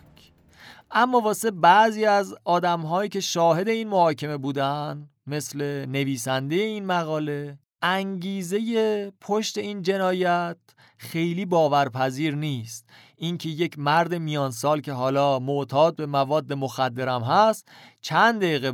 اما واسه بعضی از آدم‌هایی که شاهد این محاکمه بودن، مثل نویسنده این مقاله، انگیزه پشت این جنایت خیلی باورپذیر نیست. اینکه یک مرد میان سال که حالا معتاد به مواد مخدرم هست، چند دقیقه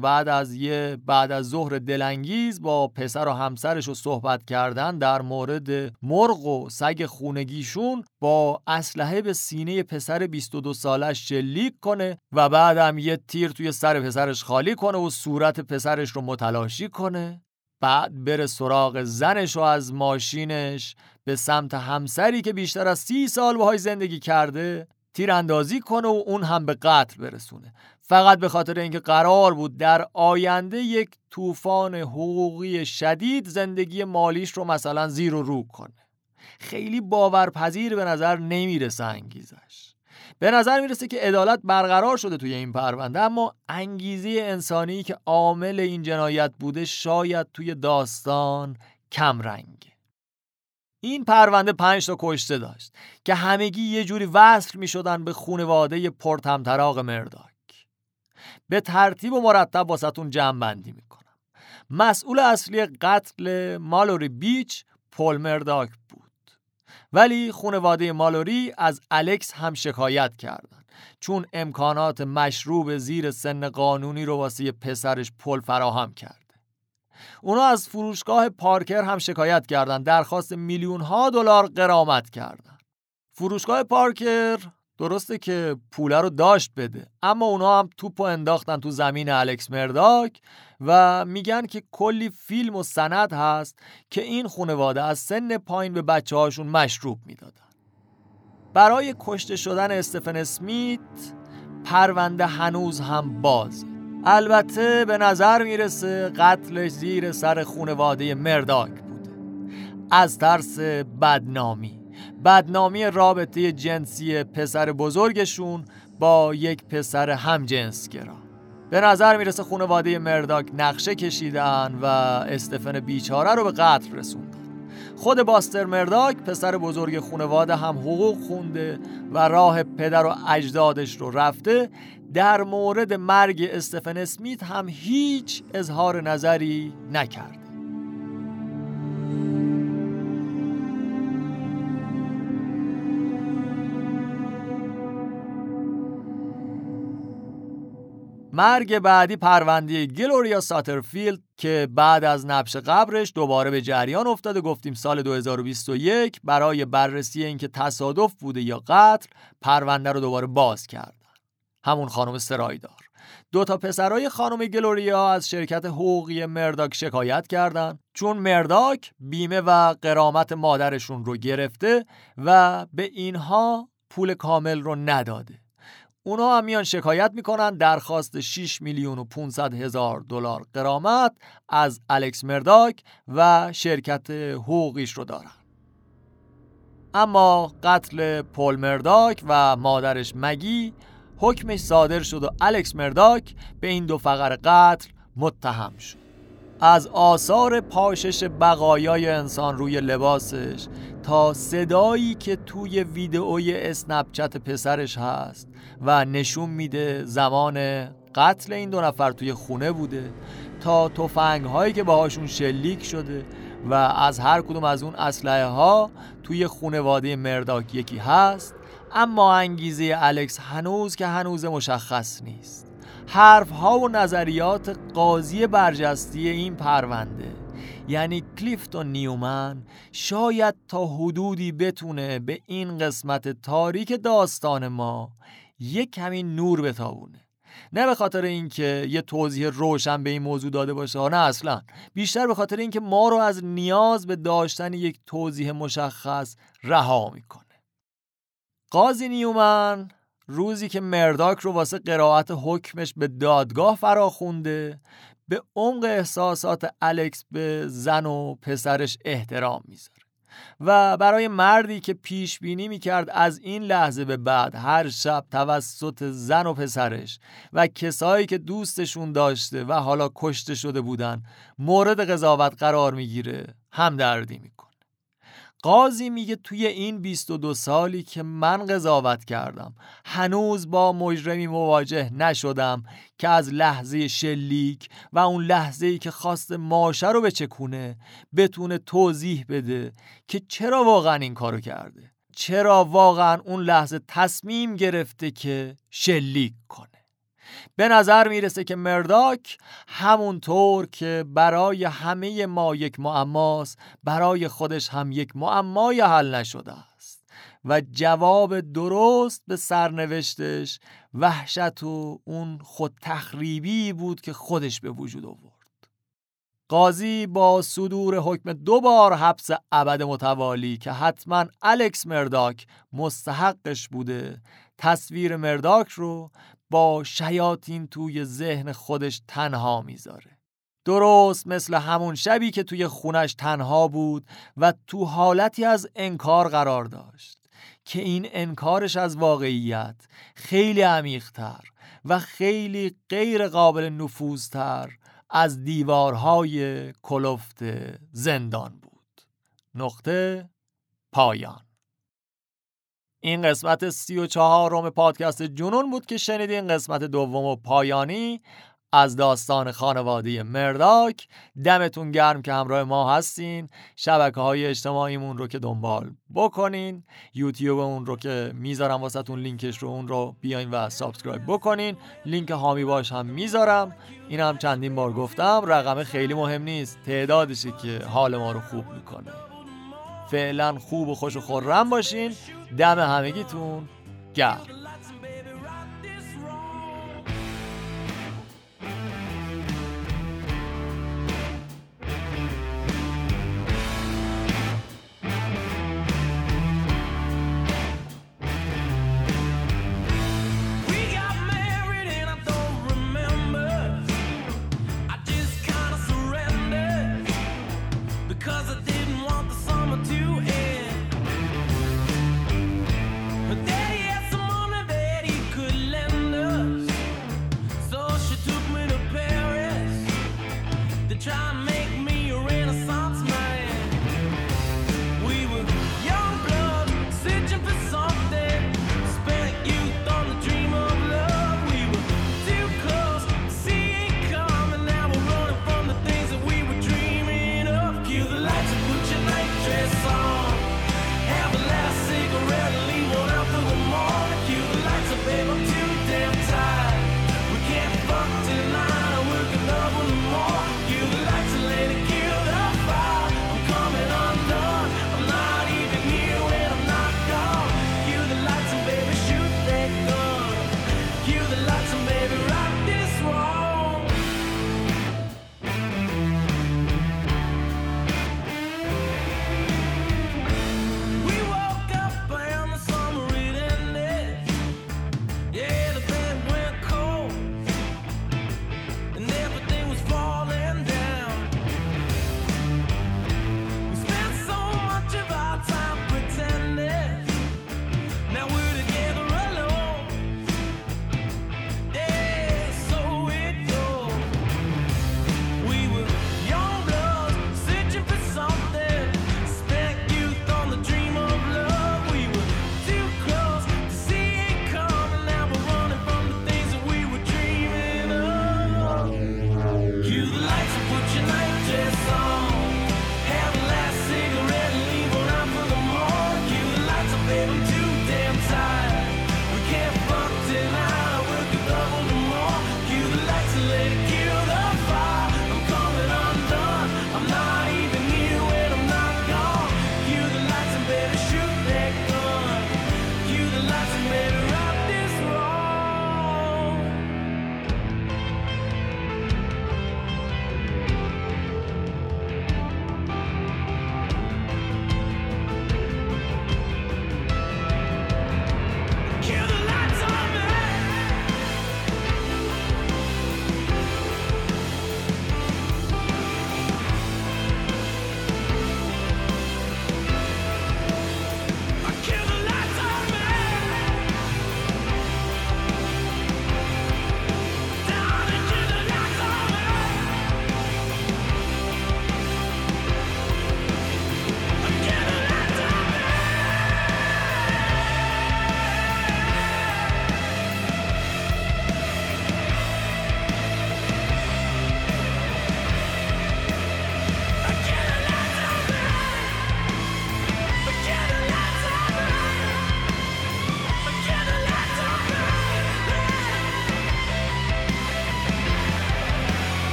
بعد از ظهر دلانگیز با پسر و همسرش رو صحبت کردن در مورد مرغ و سگ خونگیشون، با اسلحه به سینه پسر 22 سالش شلیک کنه و بعدم یه تیر توی سر پسرش خالی کنه و صورت پسرش رو متلاشی کنه، بعد بره سراغ زنش و از ماشینش به سمت همسری که بیشتر از 30 باهاش زندگی کرده تیراندازی کنه و اون هم به قتل برسونه، فقط به خاطر اینکه قرار بود در آینده یک طوفان حقوقی شدید زندگی مالیش رو مثلا زیر و رو کنه. خیلی باورپذیر به نظر نمیرسه انگیزش. به نظر میرسه که عدالت برقرار شده توی این پرونده، اما انگیزه انسانی که عامل این جنایت بوده شاید توی داستان کم رنگه. این پرونده 5 کشته داشت که همگی یه جوری وصل میشدن به خانواده پرطمطراق مرداک. به ترتیب و مرتب واسهتون جمع بندی میکنم. مسئول اصلی قتل مالوری بیچ پول مرداک بود، ولی خانواده مالوری از الکس هم شکایت کردن، چون امکانات مشروب زیر سن قانونی رو واسه پسرش پل فراهم کرده. اونا از فروشگاه پارکر هم شکایت کردن، درخواست میلیون‌ها دلار غرامت کردن. فروشگاه پارکر درسته که پوله رو داشت بده، اما اونا هم توپو انداختن تو زمین الکس مرداک و میگن که کلی فیلم و سند هست که این خانواده از سن پایین به بچه هاشون مشروب میدادن. برای کشته شدن استفن اسمیت پرونده هنوز هم بازه. البته به نظر میرسه قتلش زیر سر خانواده مرداک بوده، از ترس بدنامی رابطه جنسی پسر بزرگشون با یک پسر همجنسگرا. به نظر میرسه خانواده مرداک نقشه کشیدن و استفن بیچاره رو به قتل رسوندن. خود باستر مرداک پسر بزرگ خانواده هم حقوق خونده و راه پدر و اجدادش رو رفته. در مورد مرگ استفن اسمیت هم هیچ اظهار نظری نکرد. مرگ بعدی پرونده گلوریا ساترفیلد که بعد از نبش قبرش دوباره به جریان افتاده. گفتیم سال 2021 برای بررسی اینکه تصادف بوده یا قتل پرونده رو دوباره باز کردن. همون خانم سرایدار. 2 پسرای خانم گلوریا از شرکت حقوقی مرداک شکایت کردند چون مرداک بیمه و غرامت مادرشون رو گرفته و به اینها پول کامل رو نداده. اونا هم میان شکایت میکنن درخواست 6,500,000 دلار غرامت از الکس مرداک و شرکت حقوقیش رو دارن. اما قتل پول مرداک و مادرش مگی حکمش صادر شد و الکس مرداک به این 2 فقر قتل متهم شد. از آثار پاشش بقایای انسان روی لباسش تا صدایی که توی ویدئوی اسنپچت پسرش هست و نشون میده زمان قتل این 2 نفر توی خونه بوده، تا تفنگ‌هایی که باهاشون شلیک شده و از هر کدوم از اون اسلحه ها توی خانواده مرداک یکی هست، اما انگیزه الکس هنوز مشخص نیست. حرف‌ها و نظریات قاضی برجسته این پرونده یعنی کلیفتون نیومن شاید تا حدودی بتونه به این قسمت تاریک داستان ما یک کمی نور بتابونه. نه به خاطر اینکه یه توضیح روشن به این موضوع داده باشه، نه اصلا، بیشتر به خاطر اینکه ما رو از نیاز به داشتن یک توضیح مشخص رها میکنه. قاضی نیومن روزی که مرداک رو واسه قرائت حکمش به دادگاه فراخونده به عمق احساسات الکس به زن و پسرش احترام میذاره و برای مردی که پیش بینی میکرد از این لحظه به بعد هر شب توسط زن و پسرش و کسایی که دوستشون داشته و حالا کشته شده بودن مورد قضاوت قرار میگیره همدردی میکنه. قاضی میگه توی این 22 سالی که من قضاوت کردم هنوز با مجرمی مواجه نشدم که از لحظه شلیک و اون لحظه‌ای که خواست ماشه رو بچکونه بتونه توضیح بده که چرا واقعا این کارو کرده، چرا واقعا اون لحظه تصمیم گرفته که شلیک کنه. به نظر میرسه که مرداک همونطور که برای همه ما یک معماست، برای خودش هم یک معمای حل نشده است و جواب درست به سرنوشتش وحشت و اون خودتخریبی بود که خودش به وجود آورد. قاضی با صدور حکم 2 بار حبس ابد متوالی که حتما الکس مرداک مستحقش بوده، تصویر مرداک رو با شیاطین توی ذهن خودش تنها میذاره. درست مثل همون شبی که توی خونش تنها بود و تو حالتی از انکار قرار داشت که این انکارش از واقعیت خیلی عمیق‌تر و خیلی غیر قابل نفوذتر از دیوارهای کلفت زندان بود. نقطه پایان. این قسمت 34 پادکست جنون بود که شنیدین. قسمت 2 و پایانی از داستان خانواده مرداک. دمتون گرم که همراه ما هستین. شبکه‌های اجتماعیمون رو که دنبال بکنین، یوتیوب اون رو که میذارم واسهتون لینکش رو، اون رو بیاین و سابسکرایب بکنین. لینک هامی باش هم میذارم. اینم چندین بار گفتم، رقم خیلی مهم نیست، تعدادشه که حال ما رو خوب میکنه. فعلا خوب و خوش و خرم باشین. دم همگیتون Yeah.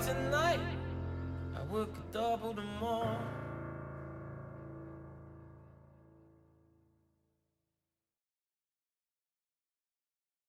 Tonight I work a double tomorrow.